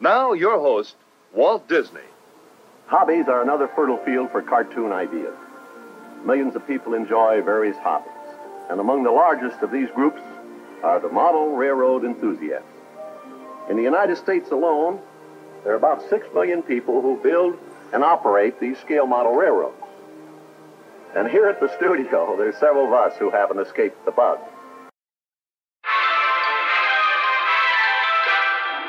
Now, your host, Walt Disney. Hobbies are another fertile field for cartoon ideas. Millions of people enjoy various hobbies, and among the largest of these groups are the model railroad enthusiasts. In the United States alone, there are about 6 million people who build and operate these scale model railroads. And here at the studio, there's several of us who haven't escaped the bug.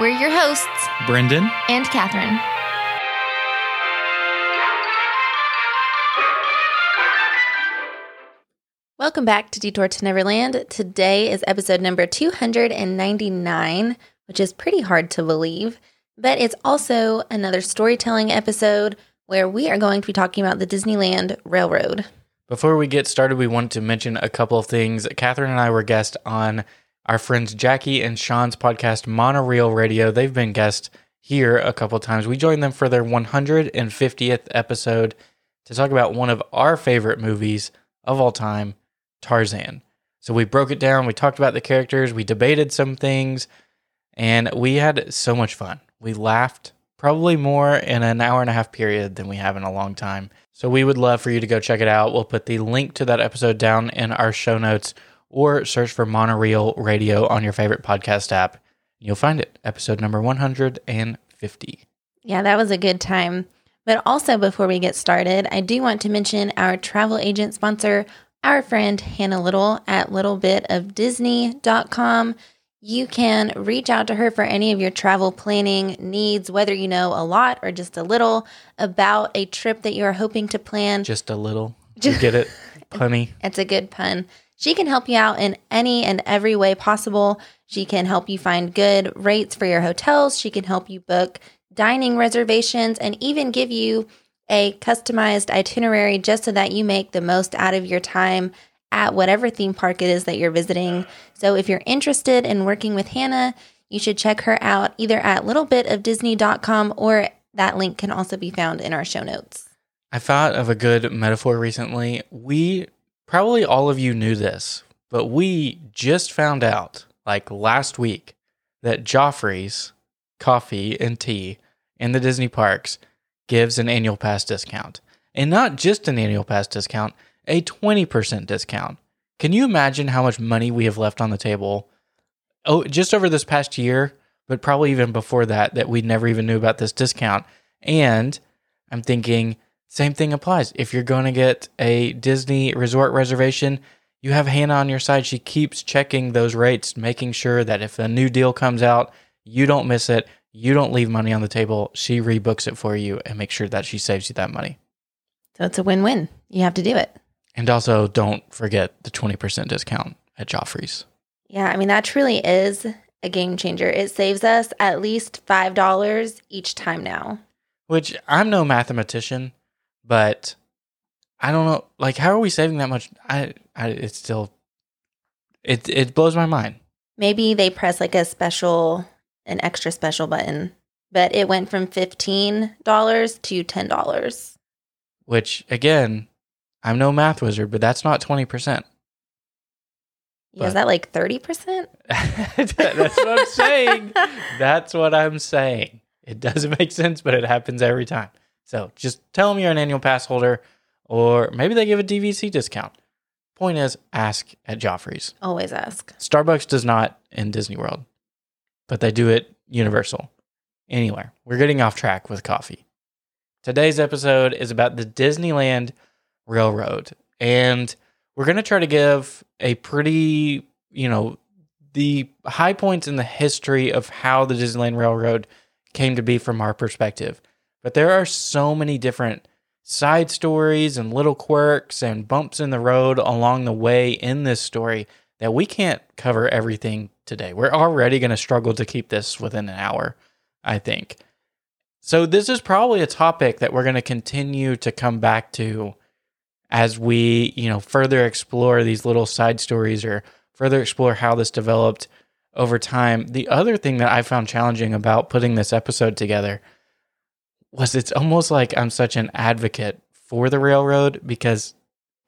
We're your hosts, Brendan and Catherine. Welcome back to Detour to Neverland. Today is episode number 299, which is pretty hard to believe, but it's also another storytelling episode where we are going to be talking about the Disneyland Railroad. Before we get started, we want to mention a couple of things. Catherine and I were guests on our friends Jackie and Sean's podcast, Monorail Radio. They've been guests here a couple of times. We joined them for their 150th episode to talk about one of our favorite movies of all time, Tarzan. So we broke it down, we talked about the characters, we debated some things, and we had so much fun. We laughed probably more in an hour and a half period than we have in a long time. So we would love for you to go check it out. We'll put the link to that episode down in our show notes, or search for Monorail Radio on your favorite podcast app. You'll find it, episode number 150. Yeah, that was a good time. But also before we get started, I do want to mention our travel agent sponsor, our friend Hannah Little at littlebitofdisney.com. You can reach out to her for any of your travel planning needs, whether you know a lot or just a little about a trip that you are hoping to plan. Just a little. You get it? Punny. It's a good pun. She can help you out in any and every way possible. She can help you find good rates for your hotels. She can help you book dining reservations and even give you a customized itinerary just so that you make the most out of your time at whatever theme park it is that you're visiting. So if you're interested in working with Hannah, you should check her out either at littlebitofdisney.com, or that link can also be found in our show notes. I thought of a good metaphor recently. Probably all of you knew this, but we just found out, like last week, that Joffrey's Coffee and Tea in the Disney parks gives an annual pass discount. And not just an annual pass discount, a 20% discount. Can you imagine how much money we have left on the table? Oh, just over this past year, but probably even before that we never even knew about this discount. And I'm thinking, same thing applies. If you're going to get a Disney resort reservation, you have Hannah on your side. She keeps checking those rates, making sure that if a new deal comes out, you don't miss it. You don't leave money on the table. She rebooks it for you and makes sure that she saves you that money. So it's a win-win. You have to do it. And also, don't forget the 20% discount at Joffrey's. Yeah, I mean, that truly is a game changer. It saves us at least $5 each time now. Which, I'm no mathematician. But I don't know, like, how are we saving that much? It blows my mind. Maybe they press like an extra special button, but it went from $15 to $10. Which, again, I'm no math wizard, but that's not 20%. Yeah, is that like 30%? That's what I'm saying. It doesn't make sense, but it happens every time. So just tell them you're an annual pass holder, or maybe they give a DVC discount. Point is, ask at Joffrey's. Always ask. Starbucks does not in Disney World, but they do at Universal. Anywhere. We're getting off track with coffee. Today's episode is about the Disneyland Railroad, and we're going to try to give a pretty, the high points in the history of how the Disneyland Railroad came to be from our perspective. But there are so many different side stories and little quirks and bumps in the road along the way in this story that we can't cover everything today. We're already going to struggle to keep this within an hour, I think. So this is probably a topic that we're going to continue to come back to as we, further explore these little side stories or further explore how this developed over time. The other thing that I found challenging about putting this episode together was it's almost like I'm such an advocate for the railroad, because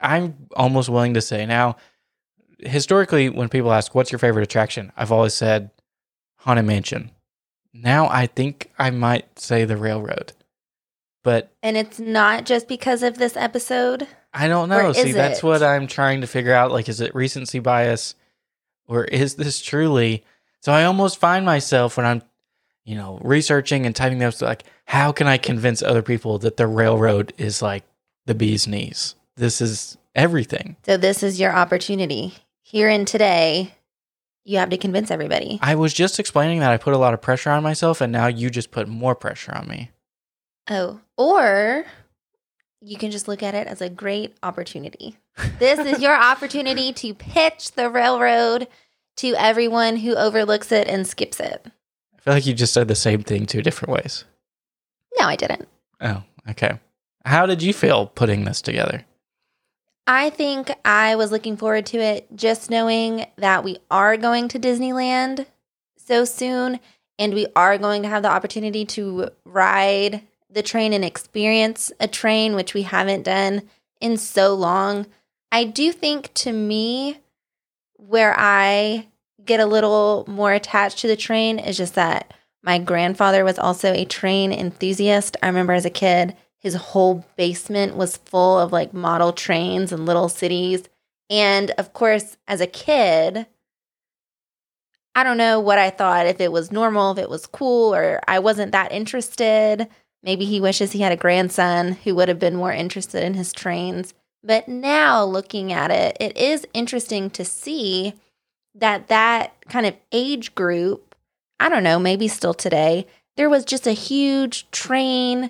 I'm almost willing to say now, historically, when people ask, what's your favorite attraction? I've always said Haunted Mansion. Now I think I might say the railroad. And it's not just because of this episode? I don't know. See, that's what I'm trying to figure out. Like, is it recency bias or is this truly? So I almost find myself when I'm, researching and typing those, like, how can I convince other people that the railroad is like the bee's knees? This is everything. So this is your opportunity. Here and today, you have to convince everybody. I was just explaining that I put a lot of pressure on myself, and now you just put more pressure on me. Oh, or you can just look at it as a great opportunity. This is your opportunity to pitch the railroad to everyone who overlooks it and skips it. I feel like you just said the same thing two different ways. No, I didn't. Oh, okay. How did you feel putting this together? I think I was looking forward to it, just knowing that we are going to Disneyland so soon, and we are going to have the opportunity to ride the train and experience a train, which we haven't done in so long. I do think, to me, where I get a little more attached to the train is just that my grandfather was also a train enthusiast. I remember as a kid, his whole basement was full of like model trains and little cities. And of course, as a kid, I don't know what I thought, if it was normal, if it was cool, or I wasn't that interested. Maybe he wishes he had a grandson who would have been more interested in his trains. But now looking at it, it is interesting to see that that kind of age group, I don't know, maybe still today, there was just a huge train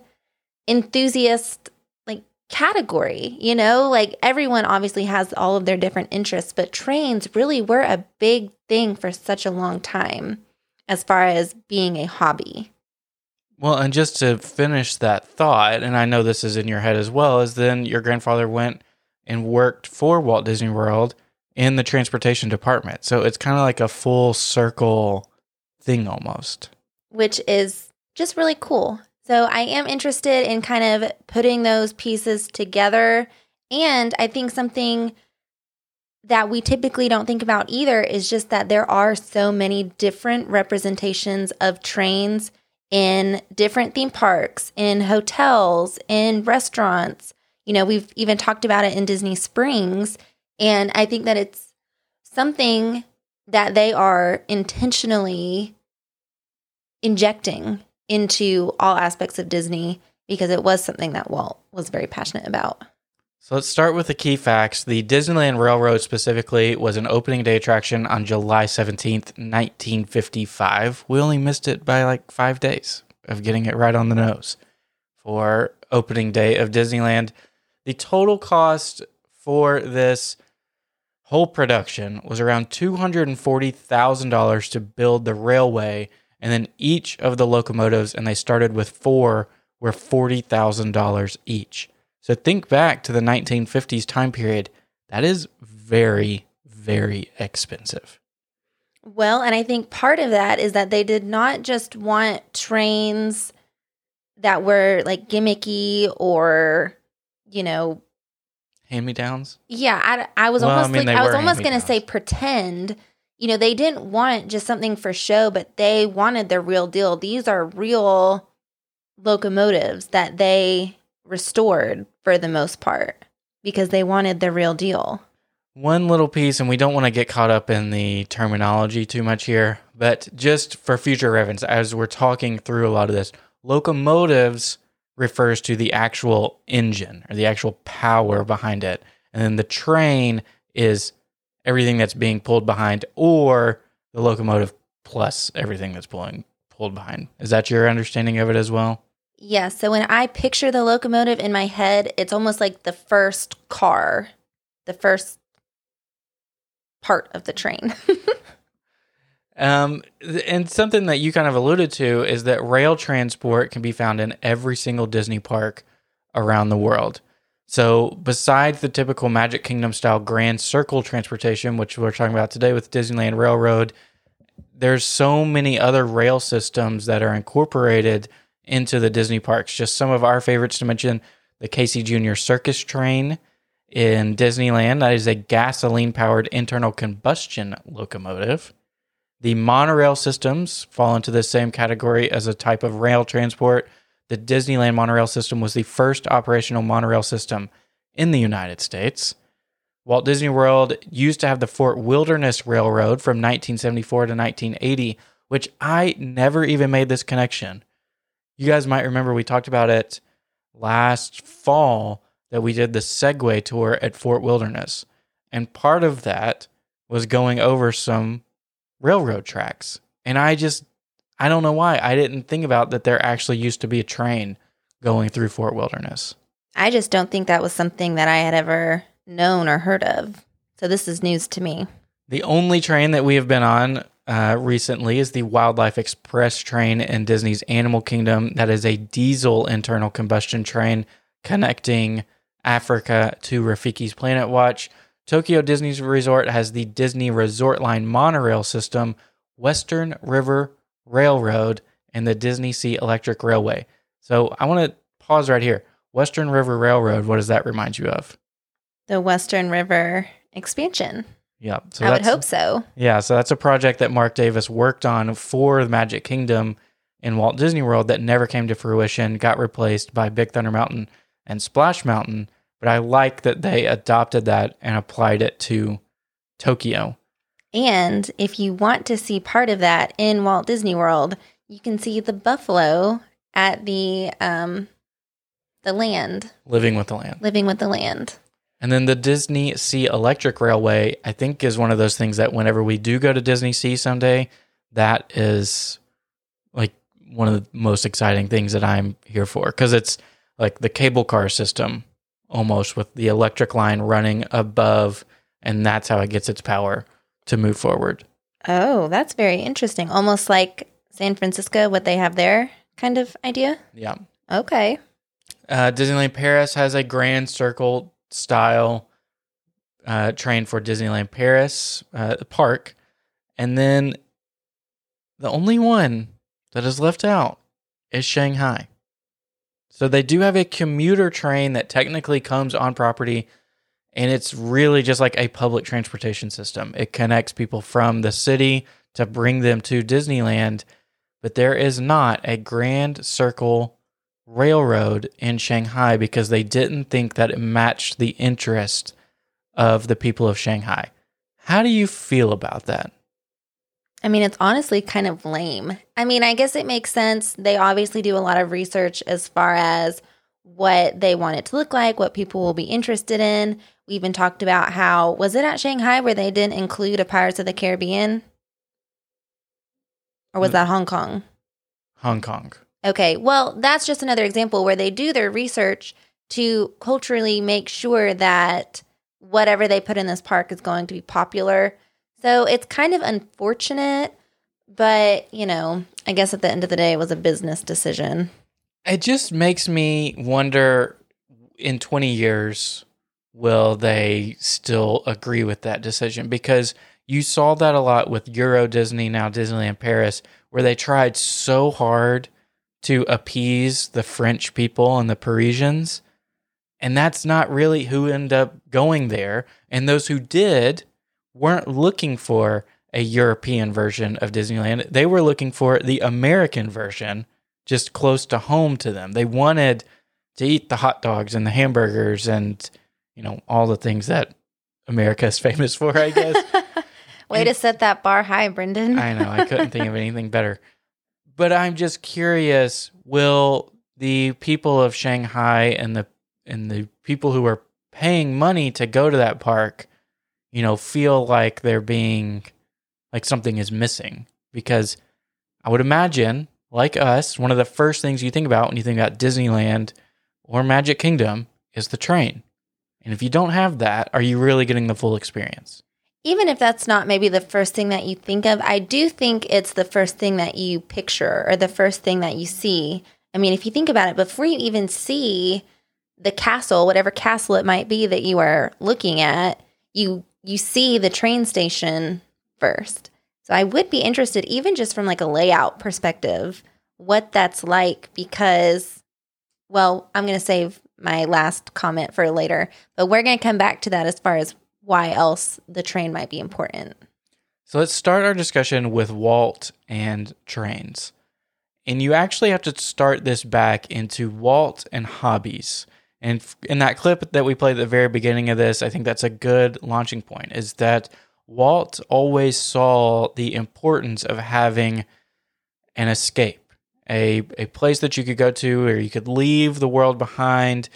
enthusiast like category, like everyone obviously has all of their different interests, but trains really were a big thing for such a long time as far as being a hobby. Well, and just to finish that thought, and I know this is in your head as well, is then your grandfather went and worked for Walt Disney World in the transportation department. So it's kind of like a full circle thing almost. Which is just really cool. So I am interested in kind of putting those pieces together. And I think something that we typically don't think about either is just that there are so many different representations of trains in different theme parks, in hotels, in restaurants. We've even talked about it in Disney Springs. And I think that it's something that they are intentionally injecting into all aspects of Disney because it was something that Walt was very passionate about. So let's start with the key facts. The Disneyland Railroad specifically was an opening day attraction on July 17th, 1955. We only missed it by like 5 days of getting it right on the nose for opening day of Disneyland. The total cost for this whole production was around $240,000 to build the railway, and then each of the locomotives, and they started with four, were $40,000 each. So think back to the 1950s time period. That is very, very expensive. Well, and I think part of that is that they did not just want trains that were like gimmicky or, hand-me-downs? Yeah, I was almost going to say pretend. They didn't want just something for show, but they wanted the real deal. These are real locomotives that they restored for the most part because they wanted the real deal. One little piece, and we don't want to get caught up in the terminology too much here, but just for future reference, as we're talking through a lot of this, locomotives refers to the actual engine or the actual power behind it. And then the train is everything that's being pulled behind, or the locomotive plus everything that's pulled behind. Is that your understanding of it as well? Yeah, so when I picture the locomotive in my head, it's almost like the first car, the first part of the train. And something that you kind of alluded to is that rail transport can be found in every single Disney park around the world. So besides the typical Magic Kingdom style Grand Circle transportation, which we're talking about today with Disneyland Railroad, there's so many other rail systems that are incorporated into the Disney parks. Just some of our favorites to mention, the Casey Jr. Circus Train in Disneyland. That is a gasoline-powered internal combustion locomotive. The monorail systems fall into the same category as a type of rail transport. The Disneyland monorail system was the first operational monorail system in the United States. Walt Disney World used to have the Fort Wilderness Railroad from 1974 to 1980, which I never even made this connection. You guys might remember we talked about it last fall that we did the Segway tour at Fort Wilderness. And part of that was going over some railroad tracks. And I don't know why I didn't think about that there actually used to be a train going through Fort Wilderness. I just don't think that was something that I had ever known or heard of. So this is news to me. The only train that we have been on recently is the Wildlife Express train in Disney's Animal Kingdom. That is a diesel internal combustion train connecting Africa to Rafiki's Planet Watch. Tokyo Disney's Resort has the Disney Resort Line monorail system, Western River Railroad, and the Disney Sea Electric Railway. So I want to pause right here. Western River Railroad, what does that remind you of? The Western River expansion. Yeah. So I would hope so. Yeah, so that's a project that Mark Davis worked on for the Magic Kingdom in Walt Disney World that never came to fruition, got replaced by Big Thunder Mountain and Splash Mountain. But I like that they adopted that and applied it to Tokyo. And if you want to see part of that in Walt Disney World, you can see the buffalo at the land. Living with the land. And then the Disney Sea Electric Railway, I think, is one of those things that whenever we do go to Disney Sea someday, that is like one of the most exciting things that I'm here for. Because it's like the cable car system almost with the electric line running above, and that's how it gets its power to move forward. Oh, that's very interesting. Almost like San Francisco, what they have there kind of idea? Yeah. Okay. Disneyland Paris has a Grand Circle style train for Disneyland Paris park. And then the only one that is left out is Shanghai. So they do have a commuter train that technically comes on property, and it's really just like a public transportation system. It connects people from the city to bring them to Disneyland, but there is not a Grand Circle Railroad in Shanghai because they didn't think that it matched the interest of the people of Shanghai. How do you feel about that? I mean, it's honestly kind of lame. I mean, I guess it makes sense. They obviously do a lot of research as far as what they want it to look like, what people will be interested in. We even talked about how, was it at Shanghai where they didn't include a Pirates of the Caribbean? Or was that Hong Kong? Hong Kong. Okay, well, that's just another example where they do their research to culturally make sure that whatever they put in this park is going to be popular. So it's kind of unfortunate, but, you know, I guess at the end of the day, it was a business decision. It just makes me wonder, in 20 years, will they still agree with that decision? Because you saw that a lot with Euro Disney, now Disneyland Paris, where they tried so hard to appease the French people and the Parisians. And that's not really who ended up going there. And those who did weren't looking for a European version of Disneyland. They were looking for the American version, just close to home to them. They wanted to eat the hot dogs and the hamburgers and, you know, all the things that America is famous for, I guess. Way to set that bar high, Brendan. I know, I couldn't think of anything better. But I'm just curious, will the people of Shanghai and the people who are paying money to go to that park, you know, feel like they're being, like something is missing? Because I would imagine, like us, one of the first things you think about when you think about Disneyland or Magic Kingdom is the train. And if you don't have that, are you really getting the full experience? even if that's not maybe the first thing that you think of, I do think it's the first thing that you picture or the first thing that you see. I mean, if you think about it, before you even see the castle, whatever castle it might be that you are looking at, you see the train station first. So I would be interested, even just from like a layout perspective, what that's like, because, well, I'm going to save my last comment for later, but we're going to come back to that as far as why else the train might be important. So let's start our discussion with Walt and trains. And you actually have to start this back into Walt and hobbies. And in that clip that we played at the very beginning of this, I think that's a good launching point, is that Walt always saw the importance of having an escape, a place that you could go to where you could leave the world behind,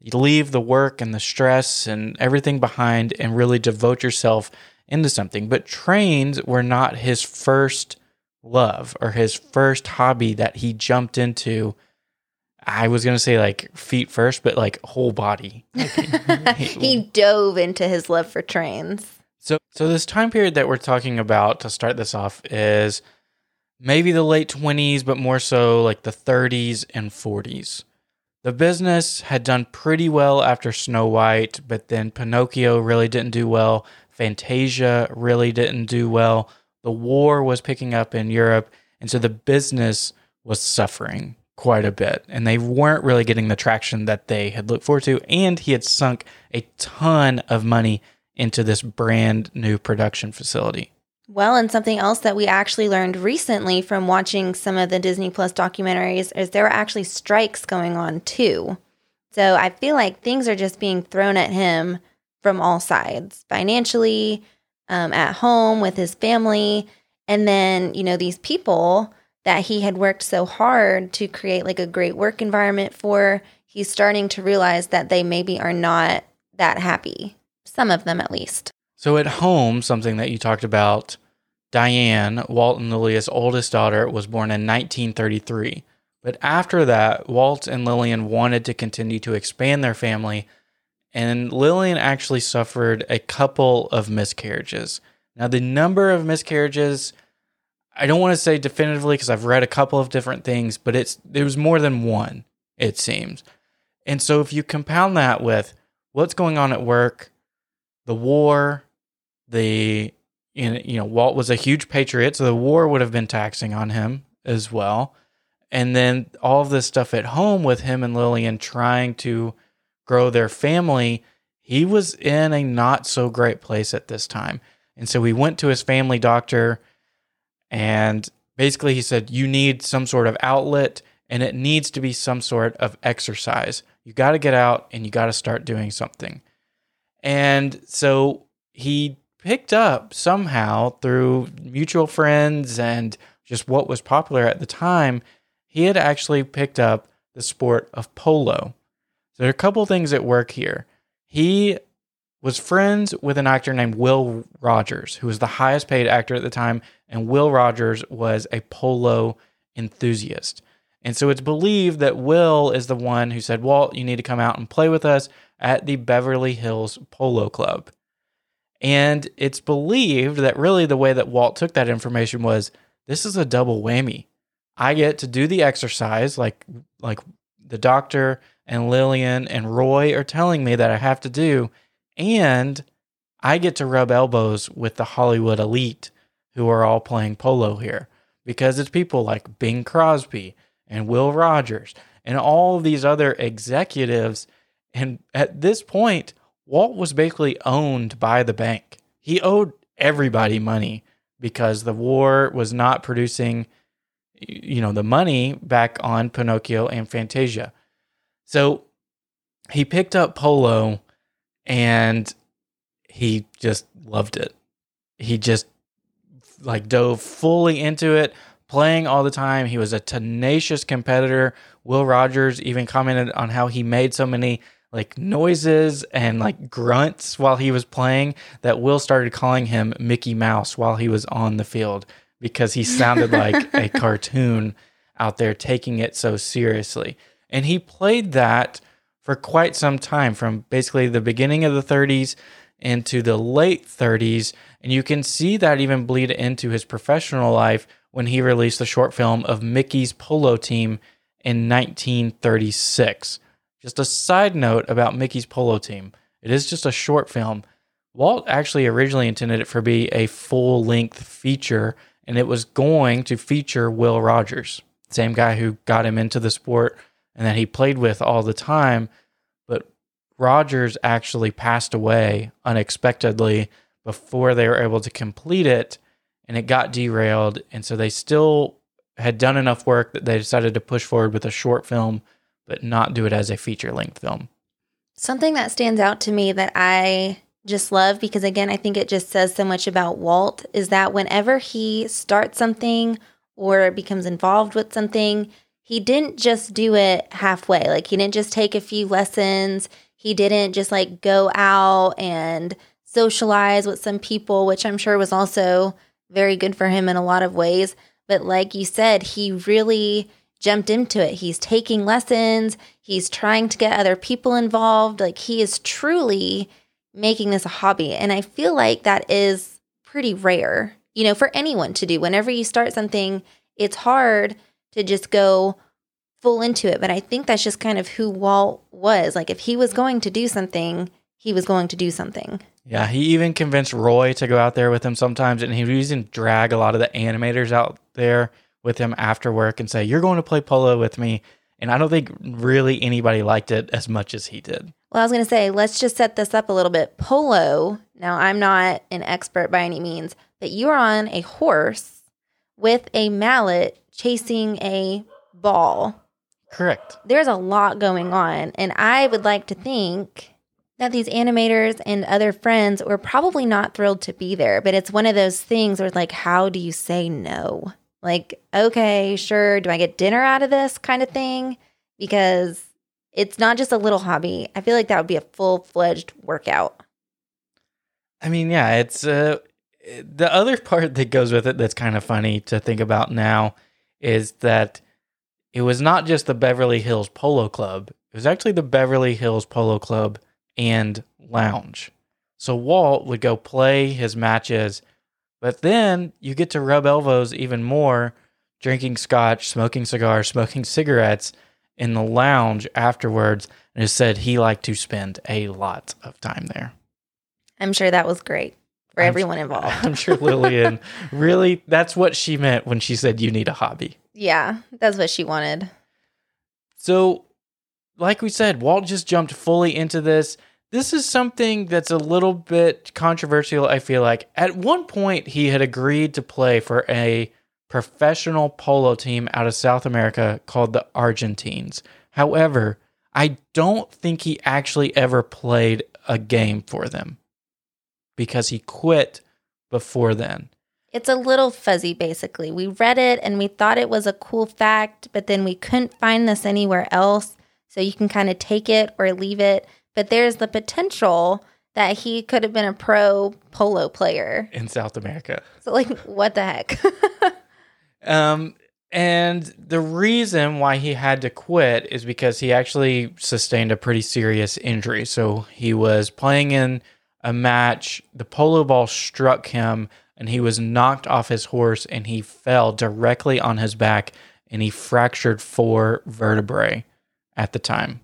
you leave the work and the stress and everything behind and really devote yourself into something. But trains were not his first love or his first hobby that he jumped into. I was going to say like feet first, but like whole body. He dove into his love for trains. So this time period that we're talking about to start this off is maybe the late 20s, but more so like the 30s and 40s. The business had done pretty well after Snow White, but then Pinocchio really didn't do well. Fantasia really didn't do well. The war was picking up in Europe, and so the business was suffering quite a bit, and they weren't really getting the traction that they had looked forward to, and he had sunk a ton of money into this brand new production facility. Well, and something else that we actually learned recently from watching some of the Disney Plus documentaries is there were actually strikes going on too. So I feel like things are just being thrown at him from all sides, financially, at home with his family, and then, you know, these people that he had worked so hard to create like a great work environment for, he's starting to realize that they maybe are not that happy. Some of them at least. So at home, something that you talked about, Diane, Walt and Lillian's oldest daughter, was born in 1933. But after that, Walt and Lillian wanted to continue to expand their family, and Lillian actually suffered a couple of miscarriages. Now, the number of miscarriages, I don't want to say definitively because I've read a couple of different things, but there was more than one, it seems. And so if you compound that with what's going on at work, the war, Walt was a huge patriot, so the war would have been taxing on him as well. And then all of this stuff at home with him and Lillian trying to grow their family, he was in a not so great place at this time. And so he went to his family doctor, and basically he said, you need some sort of outlet, and it needs to be some sort of exercise. You got to get out, and you got to start doing something. And so he picked up somehow through mutual friends and just what was popular at the time, he had actually picked up the sport of polo. So there are a couple things at work here. He was friends with an actor named Will Rogers, who was the highest paid actor at the time, and Will Rogers was a polo enthusiast. And so it's believed that Will is the one who said, Walt, you need to come out and play with us at the Beverly Hills Polo Club. And it's believed that really the way that Walt took that information was, this is a double whammy. I get to do the exercise like the doctor and Lillian and Roy are telling me that I have to do, and I get to rub elbows with the Hollywood elite who are all playing polo here, because it's people like Bing Crosby and Will Rogers and all these other executives. And at this point, Walt was basically owned by the bank. He owed everybody money because the war was not producing, the money back on Pinocchio and Fantasia. So he picked up polo and he just loved it. He just dove fully into it, playing all the time. He was a tenacious competitor. Will Rogers even commented on how he made so many noises and grunts while he was playing that Will started calling him Mickey Mouse while he was on the field because he sounded like a cartoon out there taking it so seriously. And he played that for quite some time, from basically the beginning of the 30s into the late 30s. And you can see that even bleed into his professional life when he released the short film of Mickey's Polo Team in 1936. Just a side note about Mickey's Polo Team. It is just a short film. Walt actually originally intended it for be a full-length feature, and it was going to feature Will Rogers, same guy who got him into the sport and that he played with all the time. But Rogers actually passed away unexpectedly before they were able to complete it, and it got derailed. And so they still had done enough work that they decided to push forward with a short film, but not do it as a feature-length film. Something that stands out to me that I just love, because again, I think it just says so much about Walt, is that whenever he starts something or becomes involved with something, he didn't just do it halfway. Like, he didn't just take a few lessons. He didn't just like go out and socialize with some people, which I'm sure was also very good for him in a lot of ways. But like you said, he really jumped into it. He's taking lessons. He's trying to get other people involved. Like, he is truly making this a hobby. And I feel like that is pretty rare, you know, for anyone to do. Whenever you start something, it's hard to just go full into it. But I think that's just kind of who Walt was. Like, if he was going to do something, he was going to do something. Yeah, he even convinced Roy to go out there with him sometimes. And he would even drag a lot of the animators out there with him after work and say, "You're going to play polo with me." And I don't think really anybody liked it as much as he did. Well, I was going to say, let's just set this up a little bit. Polo, now I'm not an expert by any means, but you are on a horse with a mallet chasing a ball. Correct. There's a lot going on. And I would like to think that these animators and other friends were probably not thrilled to be there. But it's one of those things where it's like, how do you say no? Like, okay, sure, do I get dinner out of this kind of thing? Because it's not just a little hobby. I feel like that would be a full-fledged workout. I mean, yeah, it's the other part that goes with it that's kind of funny to think about now is that it was not just the Beverly Hills Polo Club. It was actually the Beverly Hills Polo Club and Lounge. So Walt would go play his matches. But then you get to rub elbows even more, drinking scotch, smoking cigars, smoking cigarettes in the lounge afterwards. And it said he liked to spend a lot of time there. I'm sure that was great for everyone involved. I'm sure Lillian, really, that's what she meant when she said you need a hobby. Yeah, that's what she wanted. So, like we said, Walt just jumped fully into this. This is something that's a little bit controversial, I feel like. At one point, he had agreed to play for a professional polo team out of South America called the Argentines. However, I don't think he actually ever played a game for them because he quit before then. It's a little fuzzy, basically. We read it and we thought it was a cool fact, but then we couldn't find this anywhere else. So you can kind of take it or leave it. But there's the potential that he could have been a pro polo player in South America. So, like, what the heck? And the reason why he had to quit is because he actually sustained a pretty serious injury. So he was playing in a match. The polo ball struck him, and he was knocked off his horse, and he fell directly on his back, and he fractured 4 vertebrae at the time.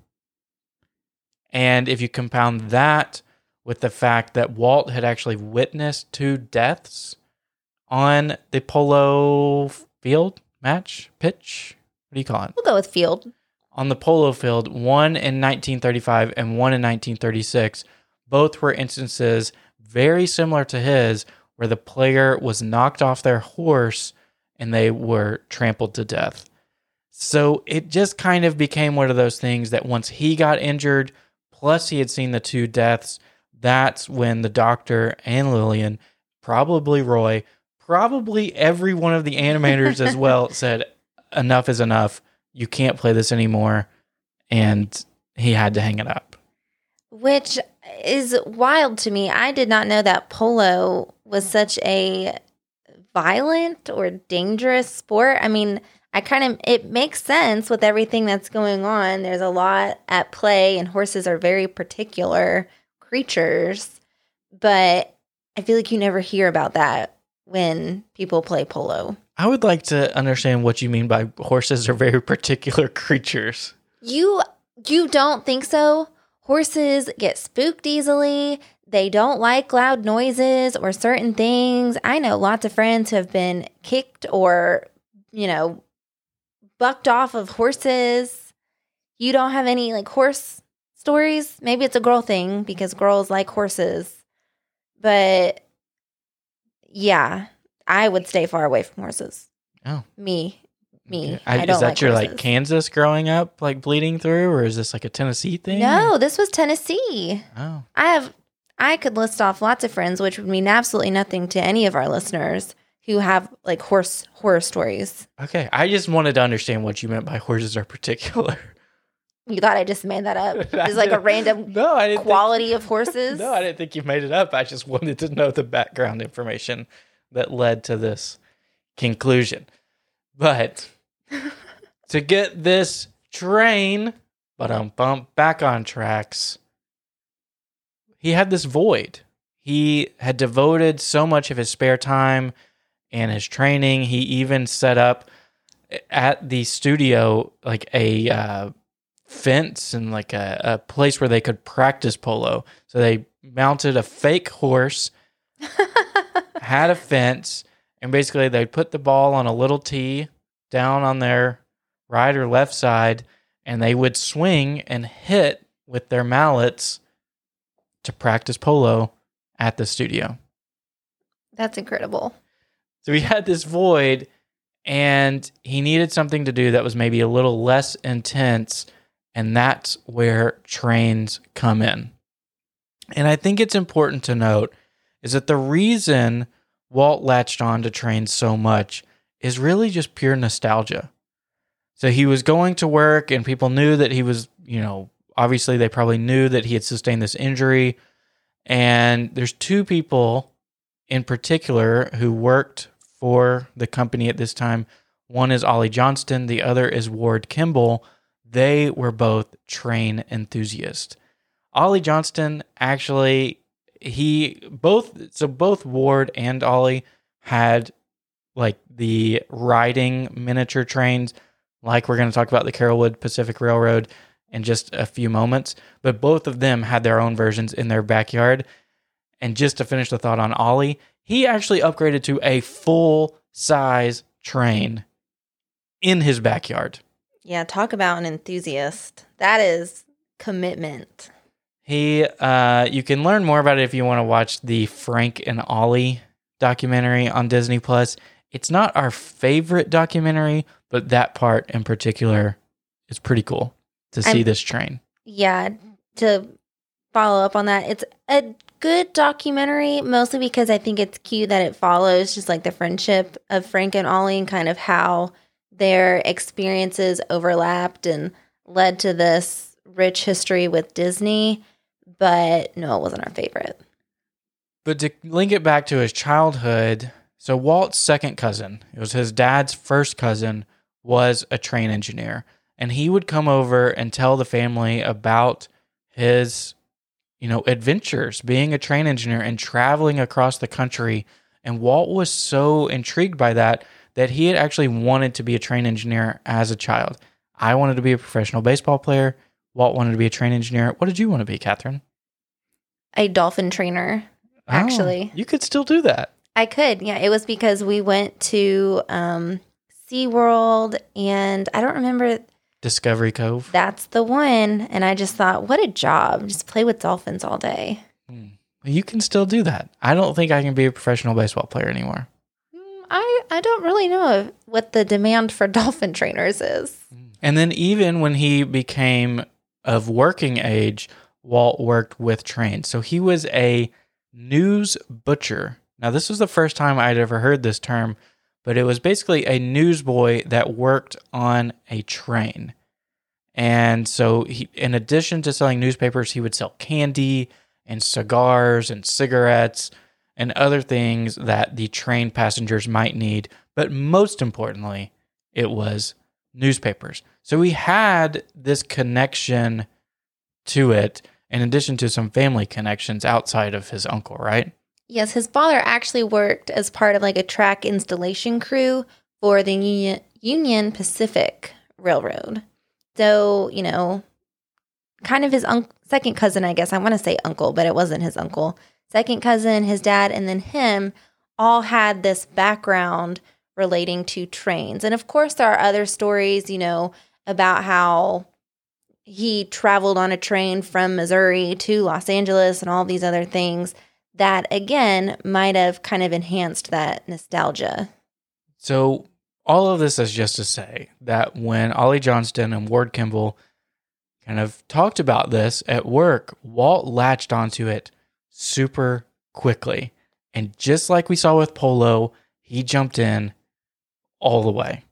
And if you compound that with the fact that Walt had actually witnessed 2 deaths on the polo field, match, pitch, what do you call it? We'll go with field. On the polo field, one in 1935 and one in 1936. Both were instances very similar to his where the player was knocked off their horse and they were trampled to death. So it just kind of became one of those things that once he got injured, plus he had seen the 2 deaths, that's when the doctor and Lillian, probably Roy, probably every one of the animators as well said, enough is enough. You can't play this anymore. And he had to hang it up. Which is wild to me. I did not know that polo was such a violent or dangerous sport. I mean, it makes sense with everything that's going on. There's a lot at play, and horses are very particular creatures. But I feel like you never hear about that when people play polo. I would like to understand what you mean by horses are very particular creatures. You don't think so? Horses get spooked easily. They don't like loud noises or certain things. I know lots of friends who have been kicked or, you know, bucked off of horses. You don't have any, like, horse stories? Maybe it's a girl thing because girls like horses. But, yeah, I would stay far away from horses. Oh. Me. I don't. Is that like your horses. Like Kansas growing up, like bleeding through, or is this like a Tennessee thing? No, this was Tennessee. Oh, I could list off lots of friends, which would mean absolutely nothing to any of our listeners who have like horse horror stories. Okay, I just wanted to understand what you meant by horses are particular. You thought I just made that up? It's like a random of horses. No, I didn't think you made it up. I just wanted to know the background information that led to this conclusion. But to get this train back on tracks, he had this void. He had devoted so much of his spare time and his training. He even set up at the studio like a fence and like a place where they could practice polo. So they mounted a fake horse, had a fence, and basically, they'd put the ball on a little tee down on their right or left side, and they would swing and hit with their mallets to practice polo at the studio. That's incredible. So he had this void, and he needed something to do that was maybe a little less intense, and that's where trains come in. And I think it's important to note is that the reason Walt latched on to trains so much is really just pure nostalgia. So he was going to work and people knew that he was, you know, obviously they probably knew that he had sustained this injury. And there's two people in particular who worked for the company at this time. One is Ollie Johnston. The other is Ward Kimball. They were both train enthusiasts. Ollie Johnston actually... both Ward and Ollie had like the riding miniature trains, like we're going to talk about the Carolwood Pacific Railroad in just a few moments. But both of them had their own versions in their backyard. And just to finish the thought on Ollie, he actually upgraded to a full size train in his backyard. Yeah, talk about an enthusiast. That is commitment. He, you can learn more about it if you want to watch the Frank and Ollie documentary on Disney+. It's not our favorite documentary, but that part in particular is pretty cool to see this train. Yeah, to follow up on that, it's a good documentary, mostly because I think it's cute that it follows just like the friendship of Frank and Ollie and kind of how their experiences overlapped and led to this rich history with Disney. But no, it wasn't our favorite. But to link it back to his childhood, so Walt's second cousin, it was his dad's first cousin, was a train engineer. And he would come over and tell the family about his, you know, adventures, being a train engineer and traveling across the country. And Walt was so intrigued by that he had actually wanted to be a train engineer as a child. I wanted to be a professional baseball player. Walt wanted to be a train engineer. What did you want to be, Catherine? A dolphin trainer, actually. Oh, you could still do that. I could, yeah. It was because we went to SeaWorld and I don't remember. Discovery Cove. That's the one. And I just thought, what a job. Just play with dolphins all day. You can still do that. I don't think I can be a professional baseball player anymore. I don't really know what the demand for dolphin trainers is. And then even when he became... of working age, Walt worked with trains. So he was a news butcher. Now, this was the first time I'd ever heard this term, but it was basically a newsboy that worked on a train. And so he, in addition to selling newspapers, he would sell candy and cigars and cigarettes and other things that the train passengers might need. But most importantly, it was newspapers. So he had this connection to it, in addition to some family connections outside of his uncle, right? Yes, his father actually worked as part of like a track installation crew for the Union Pacific Railroad. So, you know, kind of his second cousin, I guess. I want to say uncle, but it wasn't his uncle. Second cousin, his dad, and then him all had this background relating to trains. And, of course, there are other stories, you know, about how he traveled on a train from Missouri to Los Angeles and all these other things that, again, might have kind of enhanced that nostalgia. So all of this is just to say that when Ollie Johnston and Ward Kimball kind of talked about this at work, Walt latched onto it super quickly. And just like we saw with Polo, he jumped in all the way.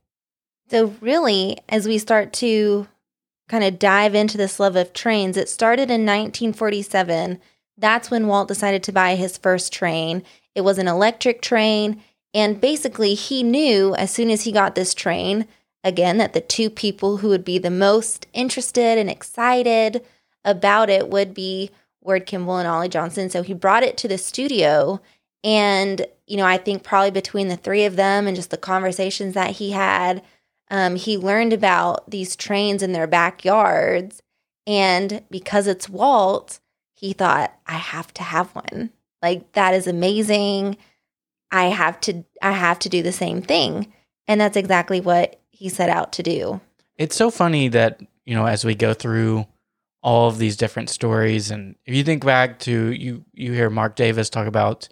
So really, as we start to kind of dive into this love of trains, it started in 1947. That's when Walt decided to buy his first train. It was an electric train. And basically, he knew as soon as he got this train, again, that the two people who would be the most interested and excited about it would be Ward Kimball and Ollie Johnston. So he brought it to the studio. And, you know, I think probably between the three of them and just the conversations that he had, he learned about these trains in their backyards. And because it's Walt, he thought, I have to have one. Like, that is amazing. I have to do the same thing. And that's exactly what he set out to do. It's so funny that, you know, as we go through all of these different stories, and if you think back to, you hear Mark Davis talk about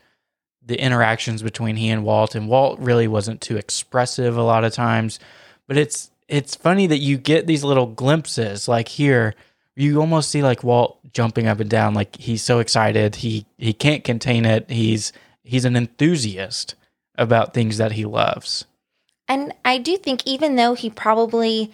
the interactions between he and Walt really wasn't too expressive a lot of times, but it's funny that you get these little glimpses, like here, you almost see like Walt jumping up and down, like he's so excited, he can't contain it, he's an enthusiast about things that he loves. And I do think even though he probably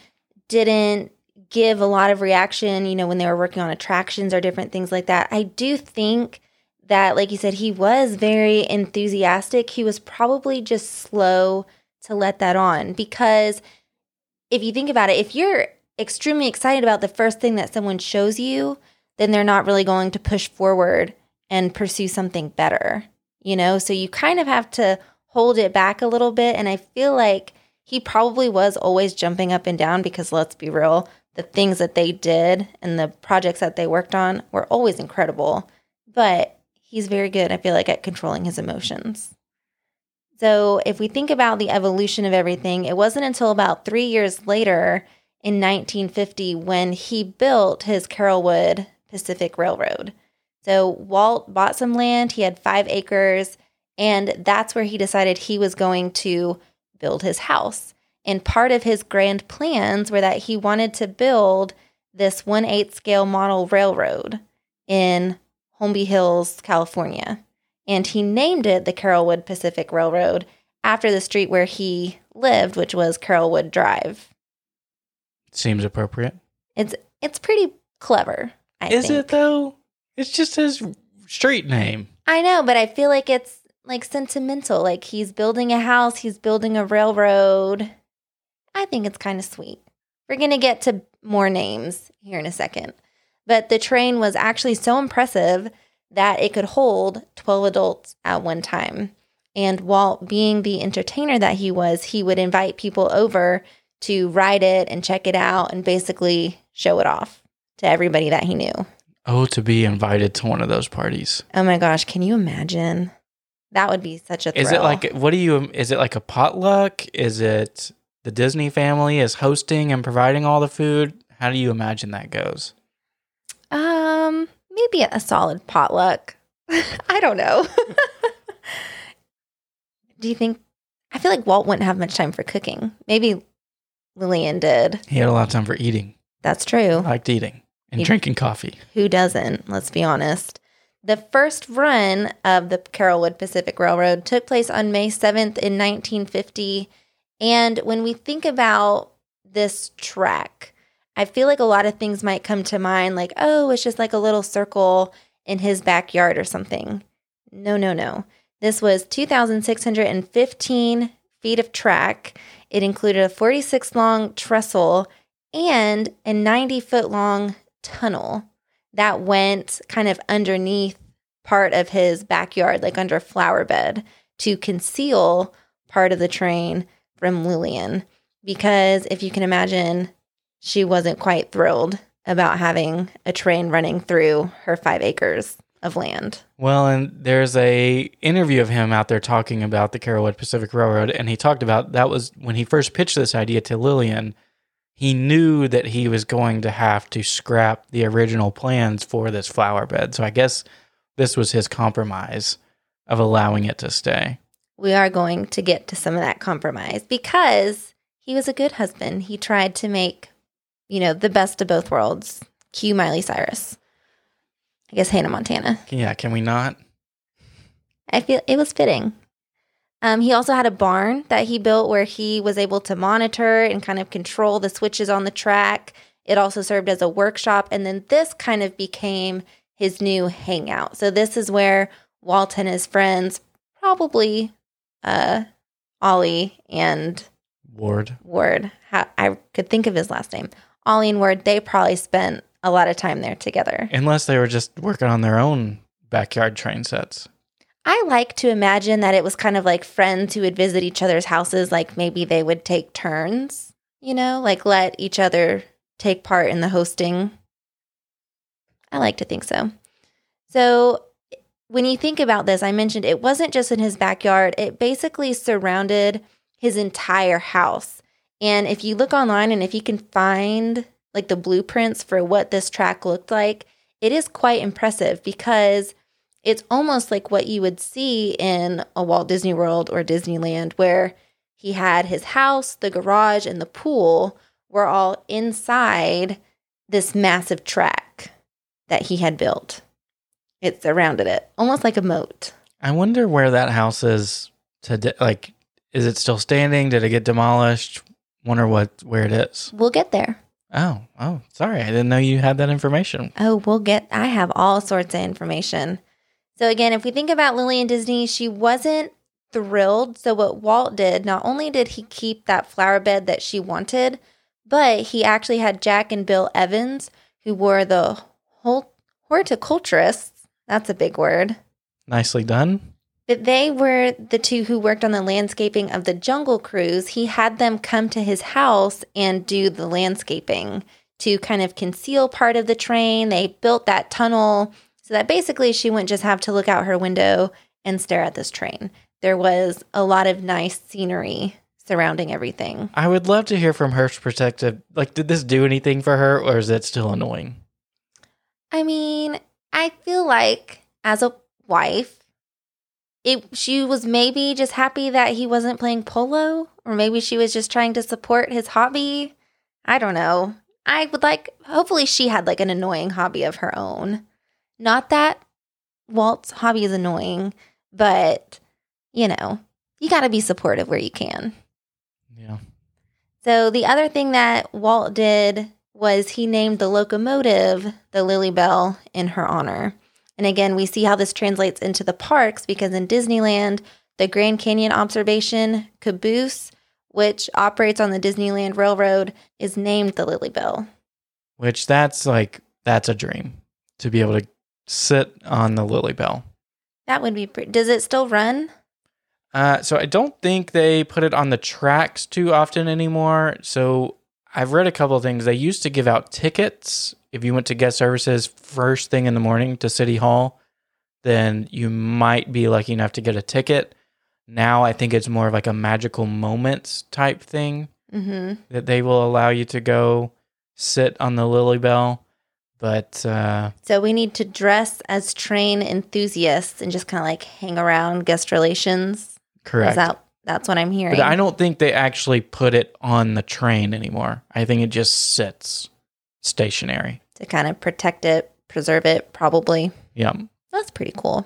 didn't give a lot of reaction, you know, when they were working on attractions or different things like that, I do think that, like you said, he was very enthusiastic. He was probably just slow to let that on, because if you think about it, if you're extremely excited about the first thing that someone shows you, then they're not really going to push forward and pursue something better, you know? So you kind of have to hold it back a little bit. And I feel like he probably was always jumping up and down because, let's be real, the things that they did and the projects that they worked on were always incredible. But he's very good, I feel like, at controlling his emotions. So if we think about the evolution of everything, it wasn't until about 3 years later in 1950 when he built his Carolwood Pacific Railroad. So Walt bought some land. He had 5 acres, and that's where he decided he was going to build his house. And part of his grand plans were that he wanted to build this 1/8 scale model railroad in Holmby Hills, California. And he named it the Carolwood Pacific Railroad after the street where he lived, which was Carolwood Drive. Seems appropriate. It's pretty clever, I think. Is it, though? It's just his street name. I know, but I feel like it's like sentimental. Like, he's building a house, he's building a railroad. I think it's kind of sweet. We're going to get to more names here in a second. But the train was actually so impressive that it could hold 12 adults at one time. And Walt, being the entertainer that he was, he would invite people over to ride it and check it out and basically show it off to everybody that he knew. Oh, to be invited to one of those parties. Oh my gosh, can you imagine? That would be such a thrill. Is it like a potluck? Is it the Disney family is hosting and providing all the food? How do you imagine that goes? Maybe a solid potluck. I don't know. Do you think? I feel like Walt wouldn't have much time for cooking. Maybe Lillian did. He had a lot of time for eating. That's true. He liked eating and drinking coffee. Who doesn't? Let's be honest. The first run of the Carolwood Pacific Railroad took place on May 7th in 1950. And when we think about this track, I feel like a lot of things might come to mind, like, oh, it's just like a little circle in his backyard or something. No. This was 2,615 feet of track. It included a 46-long trestle and a 90-foot-long tunnel. that went kind of underneath part of his backyard, like under a flower bed, to conceal part of the train from Lillian. Because if you can imagine, she wasn't quite thrilled about having a train running through her 5 acres of land. Well, and there's a interview of him out there talking about the Carolwood Pacific Railroad, and he talked about that was when he first pitched this idea to Lillian, he knew that he was going to have to scrap the original plans for this flower bed. So I guess this was his compromise of allowing it to stay. We are going to get to some of that compromise because he was a good husband. He tried to make, you know, the best of both worlds. Cue Miley Cyrus. I guess Hannah Montana. Yeah, can we not? I feel it was fitting. He also had a barn that he built where he was able to monitor and kind of control the switches on the track. It also served as a workshop. And then this kind of became his new hangout. So this is where Walt and his friends, probably Ollie and Ward. I could think of his last name. Ollie and Ward, they probably spent a lot of time there together. Unless they were just working on their own backyard train sets. I like to imagine that it was kind of like friends who would visit each other's houses, like maybe they would take turns, you know, like let each other take part in the hosting. I like to think so. So when you think about this, I mentioned it wasn't just in his backyard. It basically surrounded his entire house. And if you look online and if you can find like the blueprints for what this track looked like, it is quite impressive because it's almost like what you would see in a Walt Disney World or Disneyland, where he had his house, the garage, and the pool were all inside this massive track that he had built. It surrounded it, almost like a moat. I wonder where that house is today, like... Is it still standing? Did it get demolished? Wonder where it is. We'll get there. Oh, sorry. I didn't know you had that information. Oh, I have all sorts of information. So again, if we think about Lillian Disney, she wasn't thrilled. So what Walt did, not only did he keep that flower bed that she wanted, but he actually had Jack and Bill Evans, who were the horticulturists. That's a big word. Nicely done. But they were the two who worked on the landscaping of the Jungle Cruise. He had them come to his house and do the landscaping to kind of conceal part of the train. They built that tunnel so that basically she wouldn't just have to look out her window and stare at this train. There was a lot of nice scenery surrounding everything. I would love to hear from her perspective. Like, did this do anything for her, or is it still annoying? I mean, I feel like as a wife... She was maybe just happy that he wasn't playing polo, or maybe she was just trying to support his hobby. I don't know. Hopefully she had like an annoying hobby of her own. Not that Walt's hobby is annoying, but, you know, you got to be supportive where you can. Yeah. So the other thing that Walt did was he named the locomotive the Lilly Belle in her honor. And again, we see how this translates into the parks, because in Disneyland, the Grand Canyon Observation Caboose, which operates on the Disneyland Railroad, is named the Lilly Belle. Which that's a dream, to be able to sit on the Lilly Belle. That would be pretty. Does it still run? So I don't think they put it on the tracks too often anymore. So I've read a couple of things. They used to give out tickets. If you went to guest services first thing in the morning to City Hall, then you might be lucky enough to get a ticket. Now I think it's more of like a magical moments type thing that they will allow you to go sit on the Lilly Belle. But so we need to dress as train enthusiasts and just kind of like hang around guest relations. Correct. That's what I'm hearing. But I don't think they actually put it on the train anymore. I think it just sits stationary. To kind of protect it, preserve it, probably. Yeah. That's pretty cool.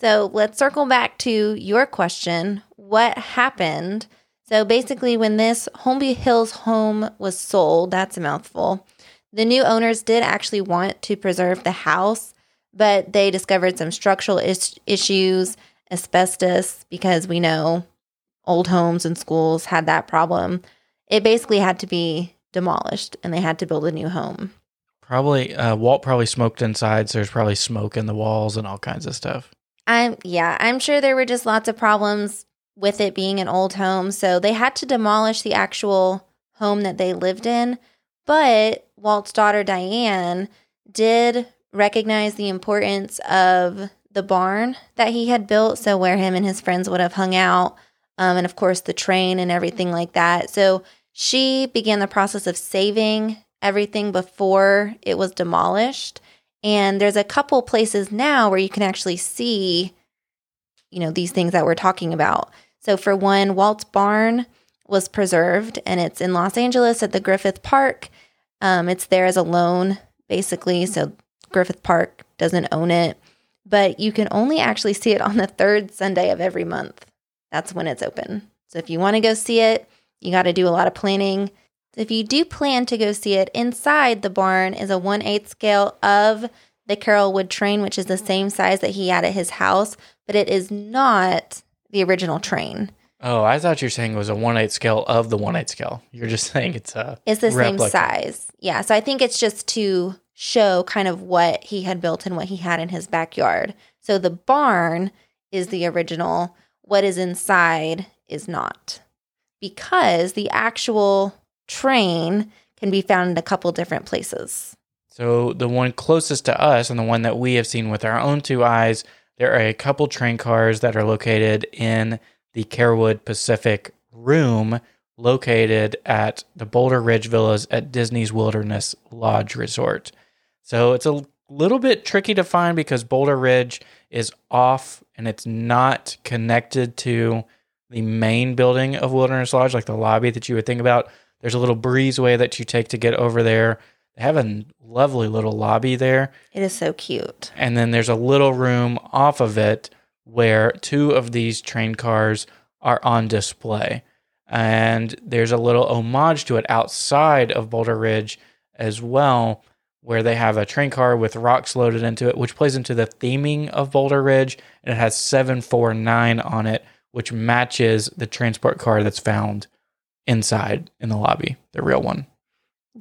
So let's circle back to your question. What happened? So basically, when this Holmby Hills home was sold, that's a mouthful, the new owners did actually want to preserve the house, but they discovered some structural issues, asbestos, because we know old homes and schools had that problem. It basically had to be demolished, and they had to build a new home. Probably, Walt probably smoked inside, so there's probably smoke in the walls and all kinds of stuff. I'm sure there were just lots of problems with it being an old home, so they had to demolish the actual home that they lived in. But Walt's daughter, Diane, did recognize the importance of the barn that he had built, so where him and his friends would have hung out, and of course the train and everything like that. So she began the process of saving everything before it was demolished. And there's a couple places now where you can actually see, you know, these things that we're talking about. So for one, Walt's barn was preserved, and it's in Los Angeles at the Griffith Park. It's there as a loan, basically, so Griffith Park doesn't own it. But you can only actually see it on the third Sunday of every month. That's when it's open. So if you want to go see it, you got to do a lot of planning. If you do plan to go see it, inside the barn is a 1/8 scale of the Carolwood train, which is the same size that he had at his house, but it is not the original train. Oh, I thought you were saying it was a 1/8 scale of the 1/8 scale. You're just saying it's a It's the replica. Same size. Yeah, so I think it's just to show kind of what he had built and what he had in his backyard. So the barn is the original. What is inside is not. Because the actual train can be found in a couple different places. So the one closest to us and the one that we have seen with our own two eyes, there are a couple train cars that are located in the Carolwood Pacific room located at the Boulder Ridge Villas at Disney's Wilderness Lodge Resort. So it's a little bit tricky to find because Boulder Ridge is off and it's not connected to the main building of Wilderness Lodge, like the lobby that you would think about. There's a little breezeway that you take to get over there. They have a lovely little lobby there. It is so cute. And then there's a little room off of it where two of these train cars are on display. And there's a little homage to it outside of Boulder Ridge as well, where they have a train car with rocks loaded into it, which plays into the theming of Boulder Ridge. And it has 749 on it, which matches the transport car that's found inside in the lobby, the real one.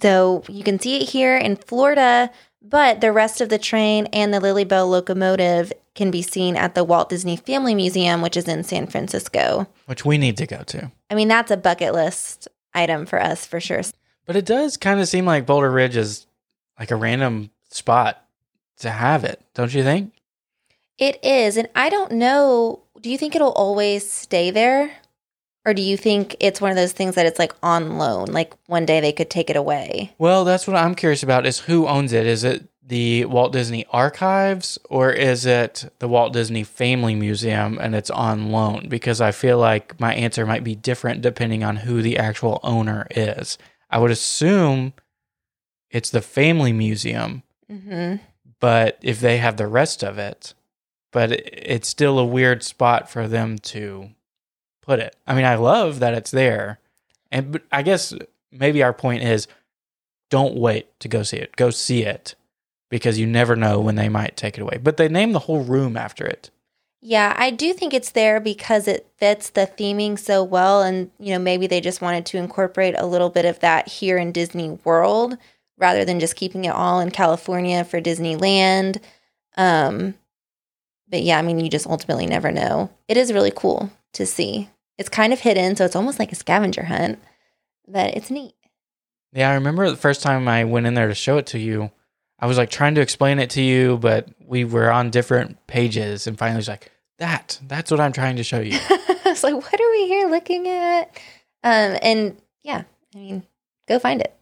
So you can see it here in Florida, but the rest of the train and the Lilly Belle locomotive can be seen at the Walt Disney Family Museum, which is in San Francisco. Which we need to go to. I mean, that's a bucket list item for us for sure. But it does kind of seem like Boulder Ridge is like a random spot to have it, don't you think? It is, and I don't know, do you think it'll always stay there? Or do you think it's one of those things that it's like on loan, like one day they could take it away? Well, that's what I'm curious about is who owns it. Is it the Walt Disney Archives or is it the Walt Disney Family Museum and it's on loan? Because I feel like my answer might be different depending on who the actual owner is. I would assume it's the Family Museum, mm-hmm. But if they have the rest of it, but it's still a weird spot for them to put it. I mean, I love that it's there. And but I guess maybe our point is don't wait to go see it. Go see it because you never know when they might take it away. But they named the whole room after it. Yeah, I do think it's there because it fits the theming so well. And, you know, maybe they just wanted to incorporate a little bit of that here in Disney World rather than just keeping it all in California for Disneyland. But yeah, I mean, you just ultimately never know. It is really cool to see. It's kind of hidden, so it's almost like a scavenger hunt, but it's neat. Yeah, I remember the first time I went in there to show it to you, I was like trying to explain it to you, but we were on different pages, and finally it's like, that's what I'm trying to show you. It's like, what are we here looking at? And yeah, I mean, go find it.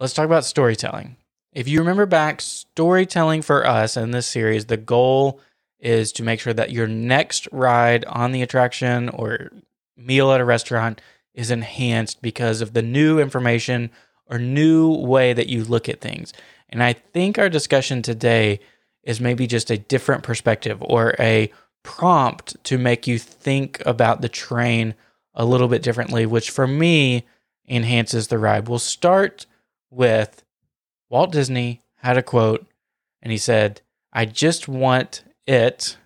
Let's talk about storytelling. If you remember back, storytelling for us in this series, the goal is to make sure that your next ride on the attraction or meal at a restaurant is enhanced because of the new information or new way that you look at things. And I think our discussion today is maybe just a different perspective or a prompt to make you think about the train a little bit differently, which for me enhances the ride. We'll start with Walt Disney had a quote, and he said, "I just want it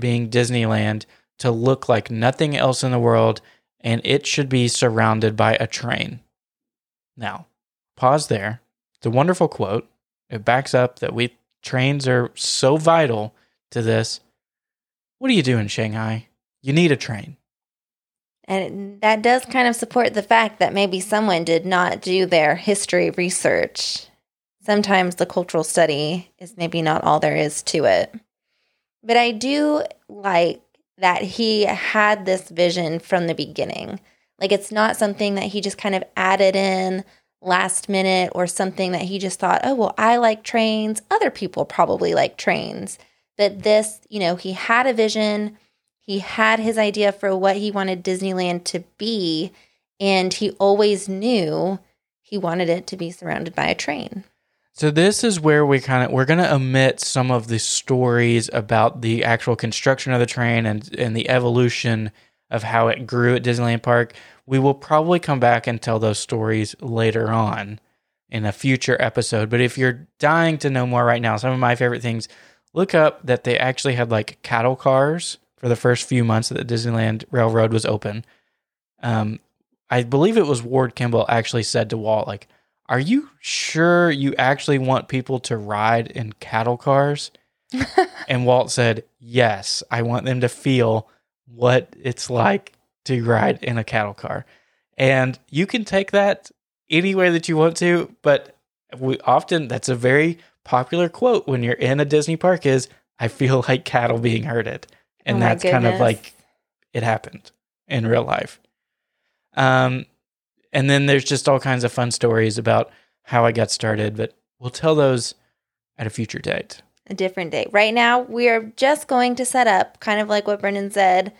being Disneyland, to look like nothing else in the world, and it should be surrounded by a train." Now, pause there. It's a wonderful quote. It backs up that trains are so vital to this. What do you do in Shanghai? You need a train. And that does kind of support the fact that maybe someone did not do their history research. Sometimes the cultural study is maybe not all there is to it. But I do like that he had this vision from the beginning. Like, it's not something that he just kind of added in last minute or something that he just thought, oh, well, I like trains. Other people probably like trains. But this, you know, he had a vision. He had his idea for what he wanted Disneyland to be. And he always knew he wanted it to be surrounded by a train. So this is where we're going to omit some of the stories about the actual construction of the train and the evolution of how it grew at Disneyland Park. We will probably come back and tell those stories later on in a future episode. But if you're dying to know more right now, some of my favorite things, look up that they actually had like cattle cars for the first few months that the Disneyland Railroad was open. I believe it was Ward Kimball actually said to Walt, like, are you sure you actually want people to ride in cattle cars? And Walt said, yes, I want them to feel what it's like to ride in a cattle car. And you can take that any way that you want to, but that's a very popular quote when you're in a Disney park is, I feel like cattle being herded. And that's kind of like, it happened in real life. And then there's just all kinds of fun stories about how I got started, but we'll tell those at a future date. A different date. Right now, we are just going to set up, kind of like what Brendan said,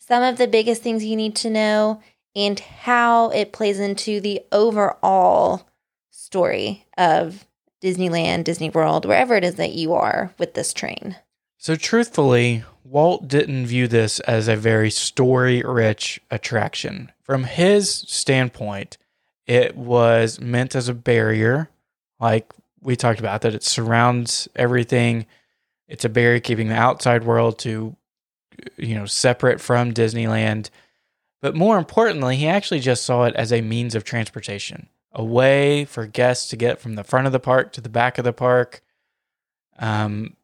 some of the biggest things you need to know and how it plays into the overall story of Disneyland, Disney World, wherever it is that you are with this train. So truthfully, Walt didn't view this as a very story-rich attraction. From his standpoint, it was meant as a barrier, like we talked about, that it surrounds everything. It's a barrier keeping the outside world to, you know, separate from Disneyland. But more importantly, he actually just saw it as a means of transportation, a way for guests to get from the front of the park to the back of the park. And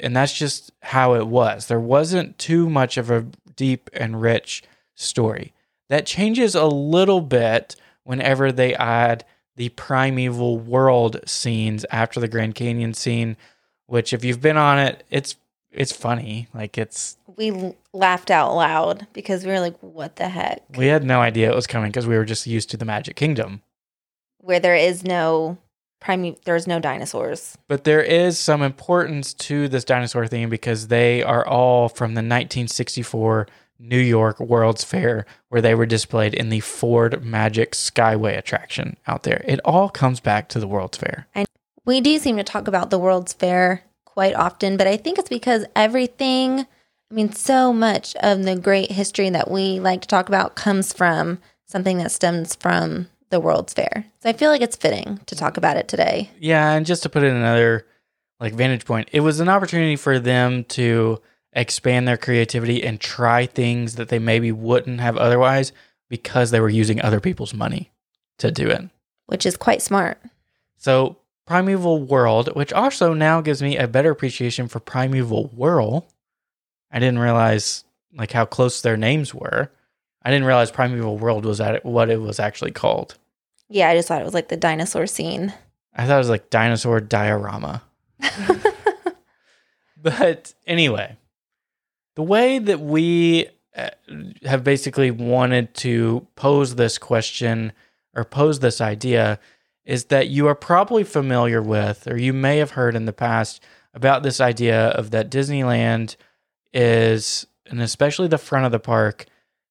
that's just how it was. There wasn't too much of a deep and rich story. That changes a little bit whenever they add the primeval world scenes after the Grand Canyon scene, which if you've been on it, it's funny. Like we laughed out loud because we were like, what the heck? We had no idea it was coming because we were just used to the Magic Kingdom. Where there is no there's no dinosaurs. But there is some importance to this dinosaur theme because they are all from the 1964 New York World's Fair, where they were displayed in the Ford Magic Skyway attraction out there. It all comes back to the World's Fair. And we do seem to talk about the World's Fair quite often, but I think it's because so much of the great history that we like to talk about comes from something that stems from the World's Fair. So I feel like it's fitting to talk about it today. Yeah, and just to put it in another vantage point, it was an opportunity for them to expand their creativity and try things that they maybe wouldn't have otherwise because they were using other people's money to do it. Which is quite smart. So Primeval World, which also now gives me a better appreciation for Primeval Whirl. I didn't realize how close their names were. I didn't realize Primeval World was what it was actually called. Yeah, I just thought it was the dinosaur scene. I thought it was dinosaur diorama. But anyway, the way that we have basically wanted to pose this question or pose this idea is that you are probably familiar with, or you may have heard in the past about this idea of that Disneyland is, and especially the front of the park,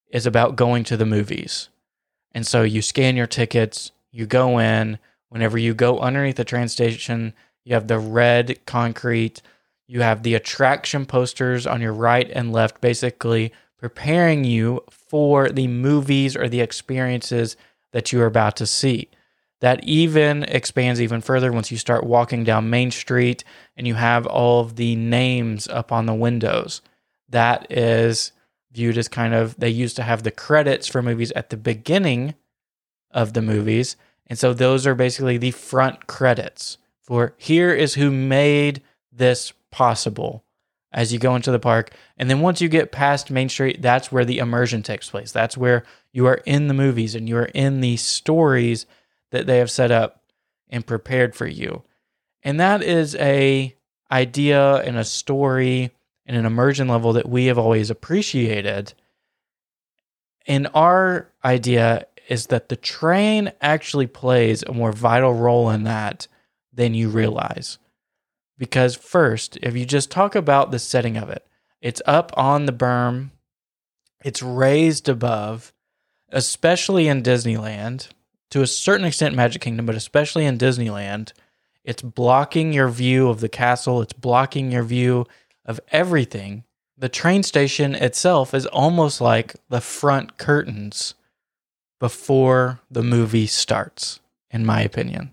is about going to the movies. And so you scan your tickets, you go in, whenever you go underneath the train station, you have the red concrete. You have the attraction posters on your right and left, basically preparing you for the movies or the experiences that you are about to see. That even expands even further once you start walking down Main Street and you have all of the names up on the windows. That is viewed as they used to have the credits for movies at the beginning of the movies, And so those are basically the front credits for here is who made this possible as you go into the park. And then once you get past Main Street, that's where the immersion takes place. That's where you are in the movies and you are in the stories that they have set up and prepared for you. And that is a idea and a story and an immersion level that we have always appreciated. And our idea is that the train actually plays a more vital role in that than you realize. Because first, if you just talk about the setting of it, it's up on the berm, it's raised above, especially in Disneyland, to a certain extent Magic Kingdom, but especially in Disneyland, it's blocking your view of the castle, it's blocking your view of everything. The train station itself is almost like the front curtains before the movie starts, in my opinion.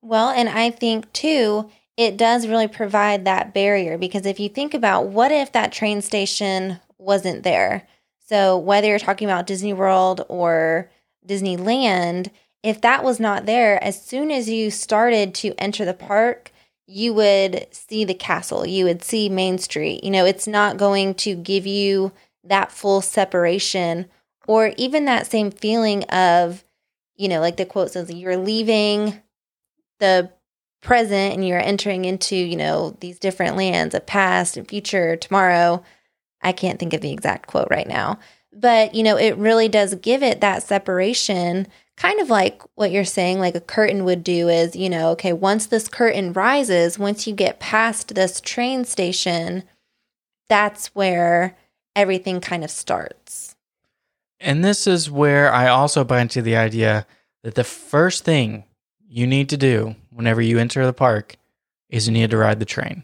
Well, and I think, too, it does really provide that barrier, because if you think about what if that train station wasn't there? So whether you're talking about Disney World or Disneyland, if that was not there, as soon as you started to enter the park, you would see the castle, you would see Main Street. You know, it's not going to give you that full separation or even that same feeling of, you know, like the quote says, you're leaving the present and you're entering into, you know, these different lands of past and future, tomorrow. I can't think of the exact quote right now. But, you know, it really does give it that separation, kind of like what you're saying, like a curtain would do is, you know, okay, once this curtain rises, once you get past this train station, that's where everything kind of starts. And this is where I also buy into the idea that the first thing you need to do whenever you enter the park is you need to ride the train.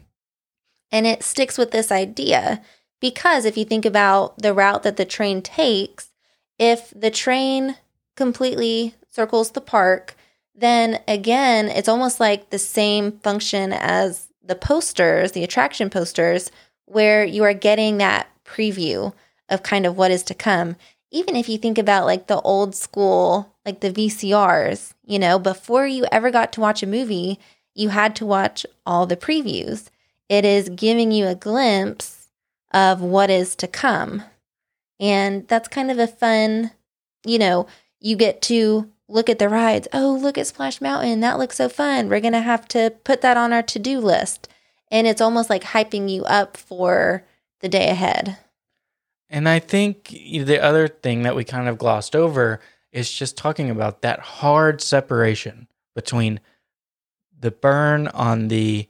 And it sticks with this idea. Because if you think about the route that the train takes, if the train completely circles the park, then again, it's almost like the same function as the posters, the attraction posters, where you are getting that preview of kind of what is to come. Even if you think about like the old school, like the VCRs, you know, before you ever got to watch a movie, you had to watch all the previews. It is giving you a glimpse of what is to come. And that's kind of a fun, you know, you get to look at the rides. Oh, look at Splash Mountain. That looks so fun. We're going to have to put that on our to-do list. And it's almost like hyping you up for the day ahead. And I think the other thing that we kind of glossed over is just talking about that hard separation between the burn on the,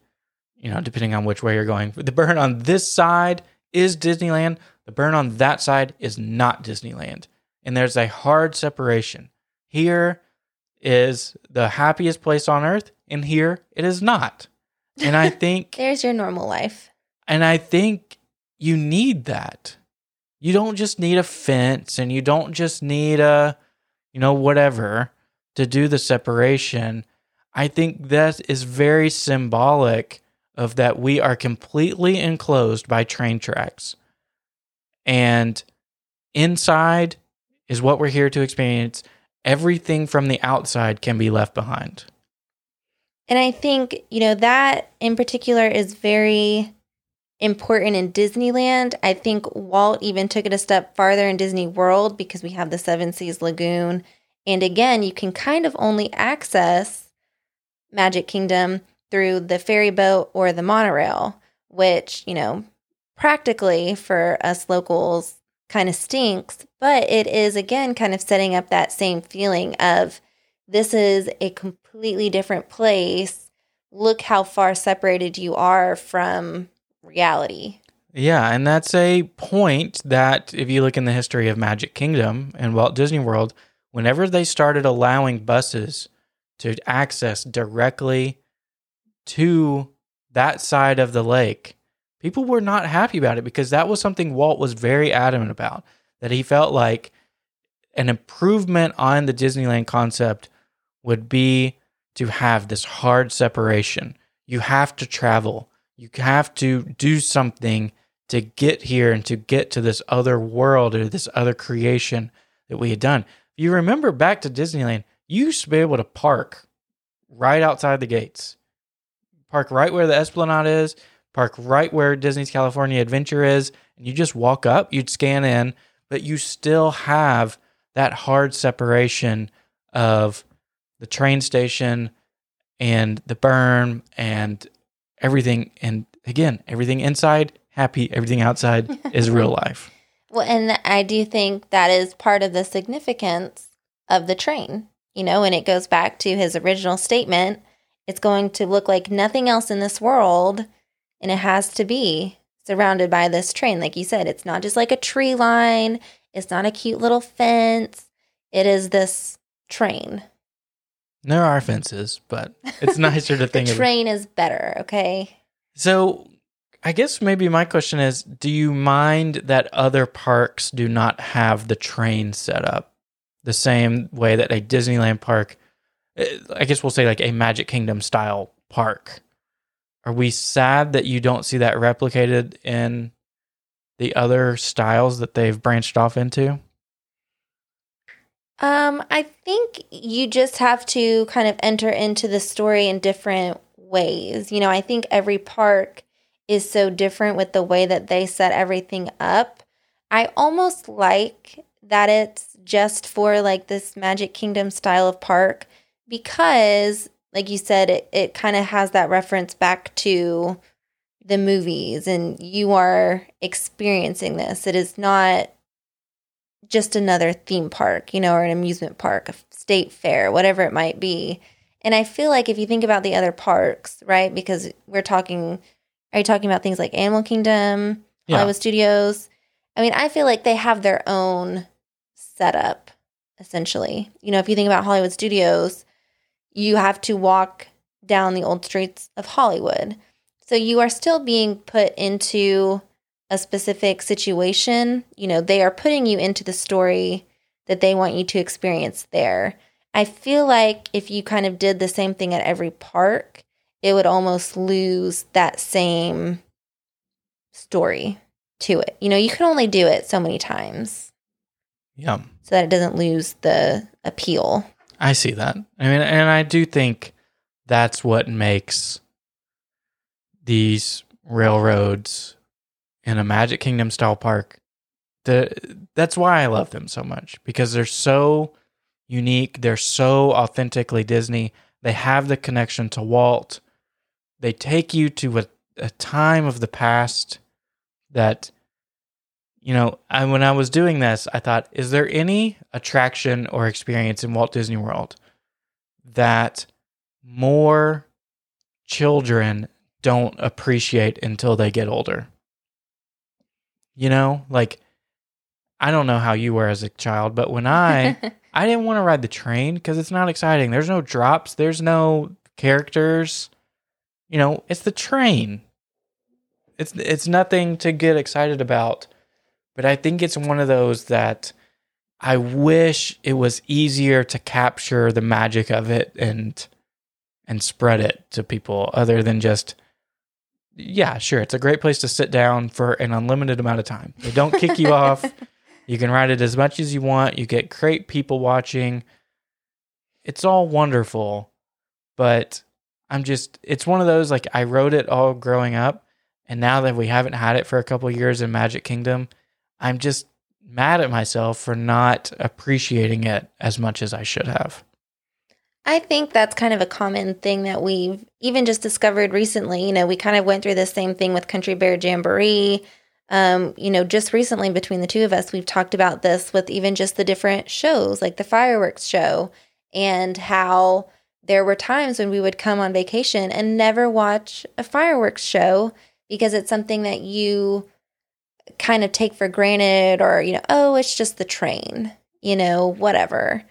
you know, depending on which way you're going, the burn on this side is Disneyland. The burn on that side is not Disneyland. And there's a hard separation. Here is the happiest place on earth, and here it is not. And I think... there's your normal life. And I think you need that. You don't just need a fence, and you don't just need a, you know, whatever, to do the separation. I think that is very symbolic of that we are completely enclosed by train tracks. And inside is what we're here to experience. Everything from the outside can be left behind. And I think, you know, that in particular is very important in Disneyland. I think Walt even took it a step farther in Disney World because we have the Seven Seas Lagoon. And again, you can kind of only access Magic Kingdom through the ferry boat or the monorail, which, you know, practically for us locals kind of stinks, but it is, again, kind of setting up that same feeling of this is a completely different place. Look how far separated you are from reality. Yeah, and that's a point that if you look in the history of Magic Kingdom and Walt Disney World, whenever they started allowing buses to access directly to that side of the lake, people were not happy about it because that was something Walt was very adamant about, that he felt like an improvement on the Disneyland concept would be to have this hard separation. You have to travel. You have to do something to get here and to get to this other world or this other creation that we had done. If you remember back to Disneyland, You used to be able to park right outside the gates. Park right where the Esplanade is, park right where Disney's California Adventure is, and you just walk up, you'd scan in, but you still have that hard separation of the train station and the berm and everything. And again, everything inside, happy, everything outside is real life. Well, and I do think that is part of the significance of the train, you know, and it goes back to his original statement. It's going to look like nothing else in this world, and it has to be surrounded by this train. Like you said, it's not just like a tree line. It's not a cute little fence. It is this train. There are fences, but it's nicer to think of. The train is better, okay? So I guess maybe my question is, do you mind that other parks do not have the train set up the same way that a Disneyland park, I guess we'll say like a Magic Kingdom style park? Are we sad that you don't see that replicated in the other styles that they've branched off into? I think you just have to kind of enter into the story in different ways. You know, I think every park is so different with the way that they set everything up. I almost like that it's just for like this Magic Kingdom style of park because, like you said, it kind of has that reference back to the movies and you are experiencing this. It is not just another theme park, you know, or an amusement park, a state fair, whatever it might be. And I feel like if you think about the other parks, right, because we're talking, are you talking about things like Animal Kingdom, yeah, Hollywood Studios? I mean, I feel like they have their own setup, essentially. You know, if you think about Hollywood Studios, you have to walk down the old streets of Hollywood. So you are still being put into a specific situation. You know, they are putting you into the story that they want you to experience there. I feel like if you kind of did the same thing at every park, it would almost lose that same story to it. You know, you can only do it so many times. Yeah. So that it doesn't lose the appeal. I see that. I mean, and I do think that's what makes these railroads in a Magic Kingdom style park, that's why I love them so much, because they're so unique. They're so authentically Disney. They have the connection to Walt. They take you to a time of the past that, you know, when I was doing this, I thought, is there any attraction or experience in Walt Disney World that more children don't appreciate until they get older? You know, like, I don't know how you were as a child, but when I didn't want to ride the train because it's not exciting. There's no drops. There's no characters. You know, it's the train. It's nothing to get excited about. But I think it's one of those that I wish it was easier to capture the magic of it and spread it to people other than just, yeah, sure, it's a great place to sit down for an unlimited amount of time. They don't kick you off. You can ride it as much as you want. You get great people watching. It's all wonderful, but it's one of those, like, I rode it all growing up, and now that we haven't had it for a couple of years in Magic Kingdom, I'm just mad at myself for not appreciating it as much as I should have. I think that's kind of a common thing that we've even just discovered recently. You know, we kind of went through the same thing with Country Bear Jamboree. You know, just recently between the two of us, we've talked about this with even just the different shows, like the fireworks show, and how there were times when we would come on vacation and never watch a fireworks show because it's something that you kind of take for granted, or, you know, oh, it's just the train, you know, whatever.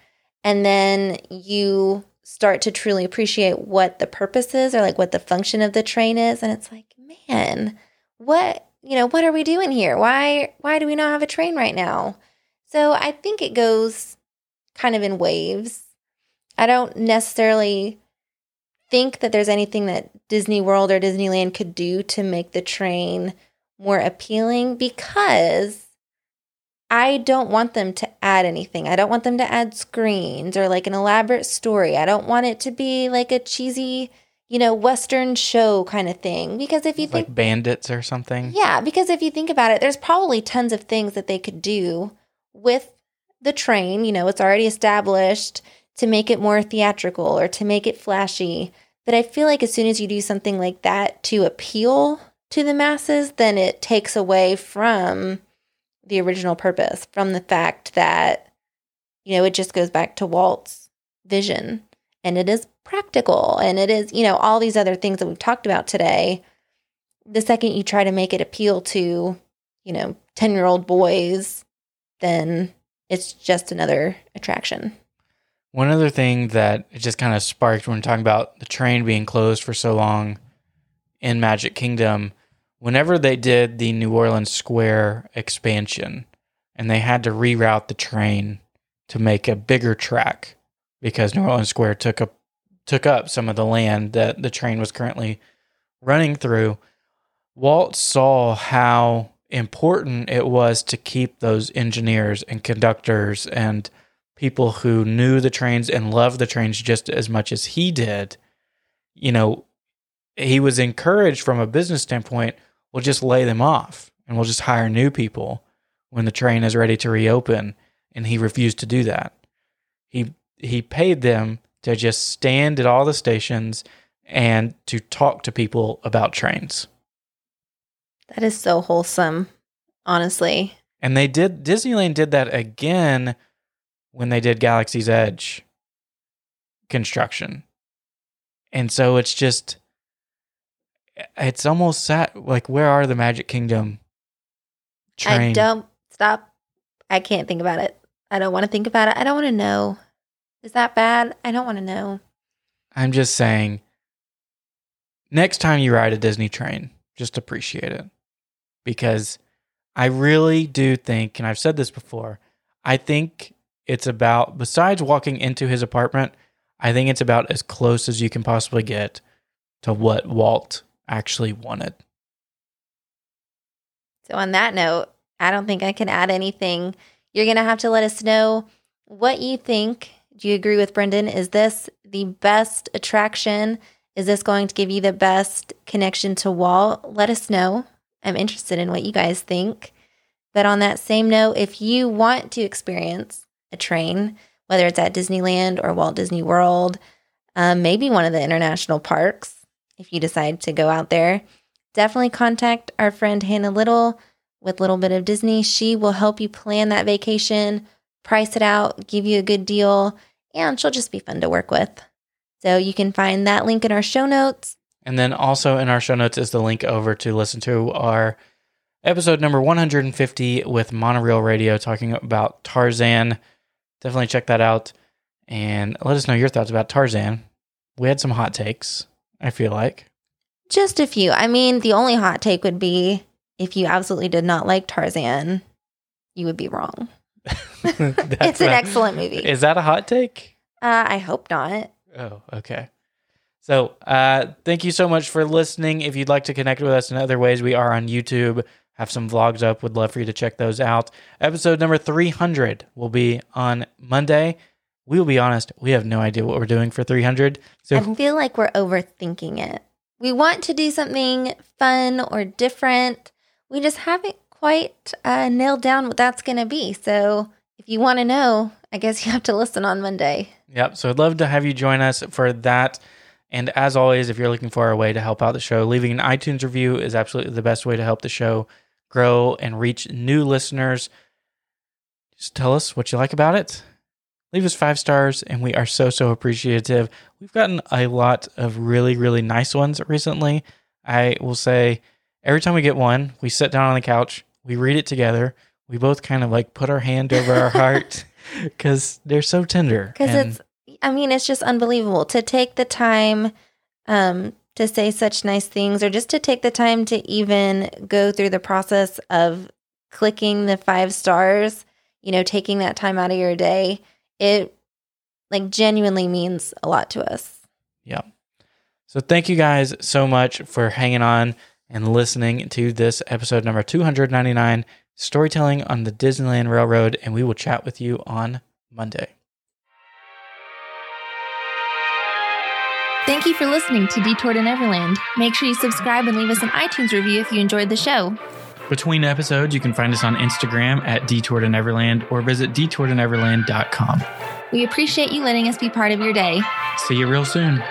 And then you start to truly appreciate what the purpose is, or like what the function of the train is. And it's like, man, what are we doing here? Why do we not have a train right now? So I think it goes kind of in waves. I don't necessarily think that there's anything that Disney World or Disneyland could do to make the train more appealing, because I don't want them to add anything. I don't want them to add screens or like an elaborate story. I don't want it to be like a cheesy, you know, Western show kind of thing. Because if you think... like bandits or something? Yeah, because if you think about it, there's probably tons of things that they could do with the train. You know, it's already established to make it more theatrical or to make it flashy. But I feel like as soon as you do something like that to appeal to the masses, then it takes away from... the original purpose, from the fact that, you know, it just goes back to Walt's vision, and it is practical, and it is, you know, all these other things that we've talked about today. The second you try to make it appeal to, you know, 10-year-old boys, then it's just another attraction. One other thing that it just kind of sparked when talking about the train being closed for so long in Magic Kingdom, whenever they did the New Orleans Square expansion and they had to reroute the train to make a bigger track because New Orleans Square took up some of the land that the train was currently running through, Walt saw how important it was to keep those engineers and conductors and people who knew the trains and loved the trains just as much as he did. You know, he was encouraged from a business standpoint, we'll just lay them off and we'll just hire new people when the train is ready to reopen. And he refused to do that. He paid them to just stand at all the stations and to talk to people about trains. That is so wholesome, honestly. And they did, Disneyland did that again when they did Galaxy's Edge construction. And so it's just... it's almost sad. Like, where are the Magic Kingdom train? I can't think about it. I don't want to think about it. I don't want to know. Is that bad? I don't want to know. I'm just saying, next time you ride a Disney train, just appreciate it. Because I really do think, and I've said this before, I think it's about, besides walking into his apartment, I think it's about as close as you can possibly get to what Walt actually wanted. So on that note, I don't think I can add anything. You're going to have to let us know what you think. Do you agree with Brendan? Is this the best attraction? Is this going to give you the best connection to Walt? Let us know. I'm interested in what you guys think. But on that same note, if you want to experience a train, whether it's at Disneyland or Walt Disney World, maybe one of the international parks, if you decide to go out there, definitely contact our friend Hannah Little with Little Bit of Disney. She will help you plan that vacation, price it out, give you a good deal, and she'll just be fun to work with. So you can find that link in our show notes. And then also in our show notes is the link over to listen to our episode number 150 with Monorail Radio talking about Tarzan. Definitely check that out and let us know your thoughts about Tarzan. We had some hot takes. I feel like. Just a few. I mean, the only hot take would be if you absolutely did not like Tarzan, you would be wrong. It's an excellent movie. Is that a hot take? I hope not. Oh, okay. So thank you so much for listening. If you'd like to connect with us in other ways, we are on YouTube. Have some vlogs up. Would love for you to check those out. Episode number 300 will be on Monday. We will be honest, we have no idea what we're doing for 300. So I feel like we're overthinking it. We want to do something fun or different. We just haven't quite nailed down what that's going to be. So if you want to know, I guess you have to listen on Monday. Yep. So I'd love to have you join us for that. And as always, if you're looking for a way to help out the show, leaving an iTunes review is absolutely the best way to help the show grow and reach new listeners. Just tell us what you like about it. Leave us 5 stars, and we are so appreciative. We've gotten a lot of really, really nice ones recently. I will say every time we get one, we sit down on the couch, we read it together. We both kind of like put our hand over our heart because they're so tender. Because it's just unbelievable to take the time to say such nice things, or just to take the time to even go through the process of clicking the 5 stars, you know, taking that time out of your day. It like genuinely means a lot to us. Yeah. So thank you guys so much for hanging on and listening to this episode number 299. storytelling on the Disneyland Railroad, and we will chat with you on Monday. Thank you for listening to Detour to Neverland. Make sure you subscribe and leave us an iTunes review if you enjoyed the show. Between episodes, you can find us on Instagram at Detour to Neverland or visit detourtoneverland.com. We appreciate you letting us be part of your day. See you real soon.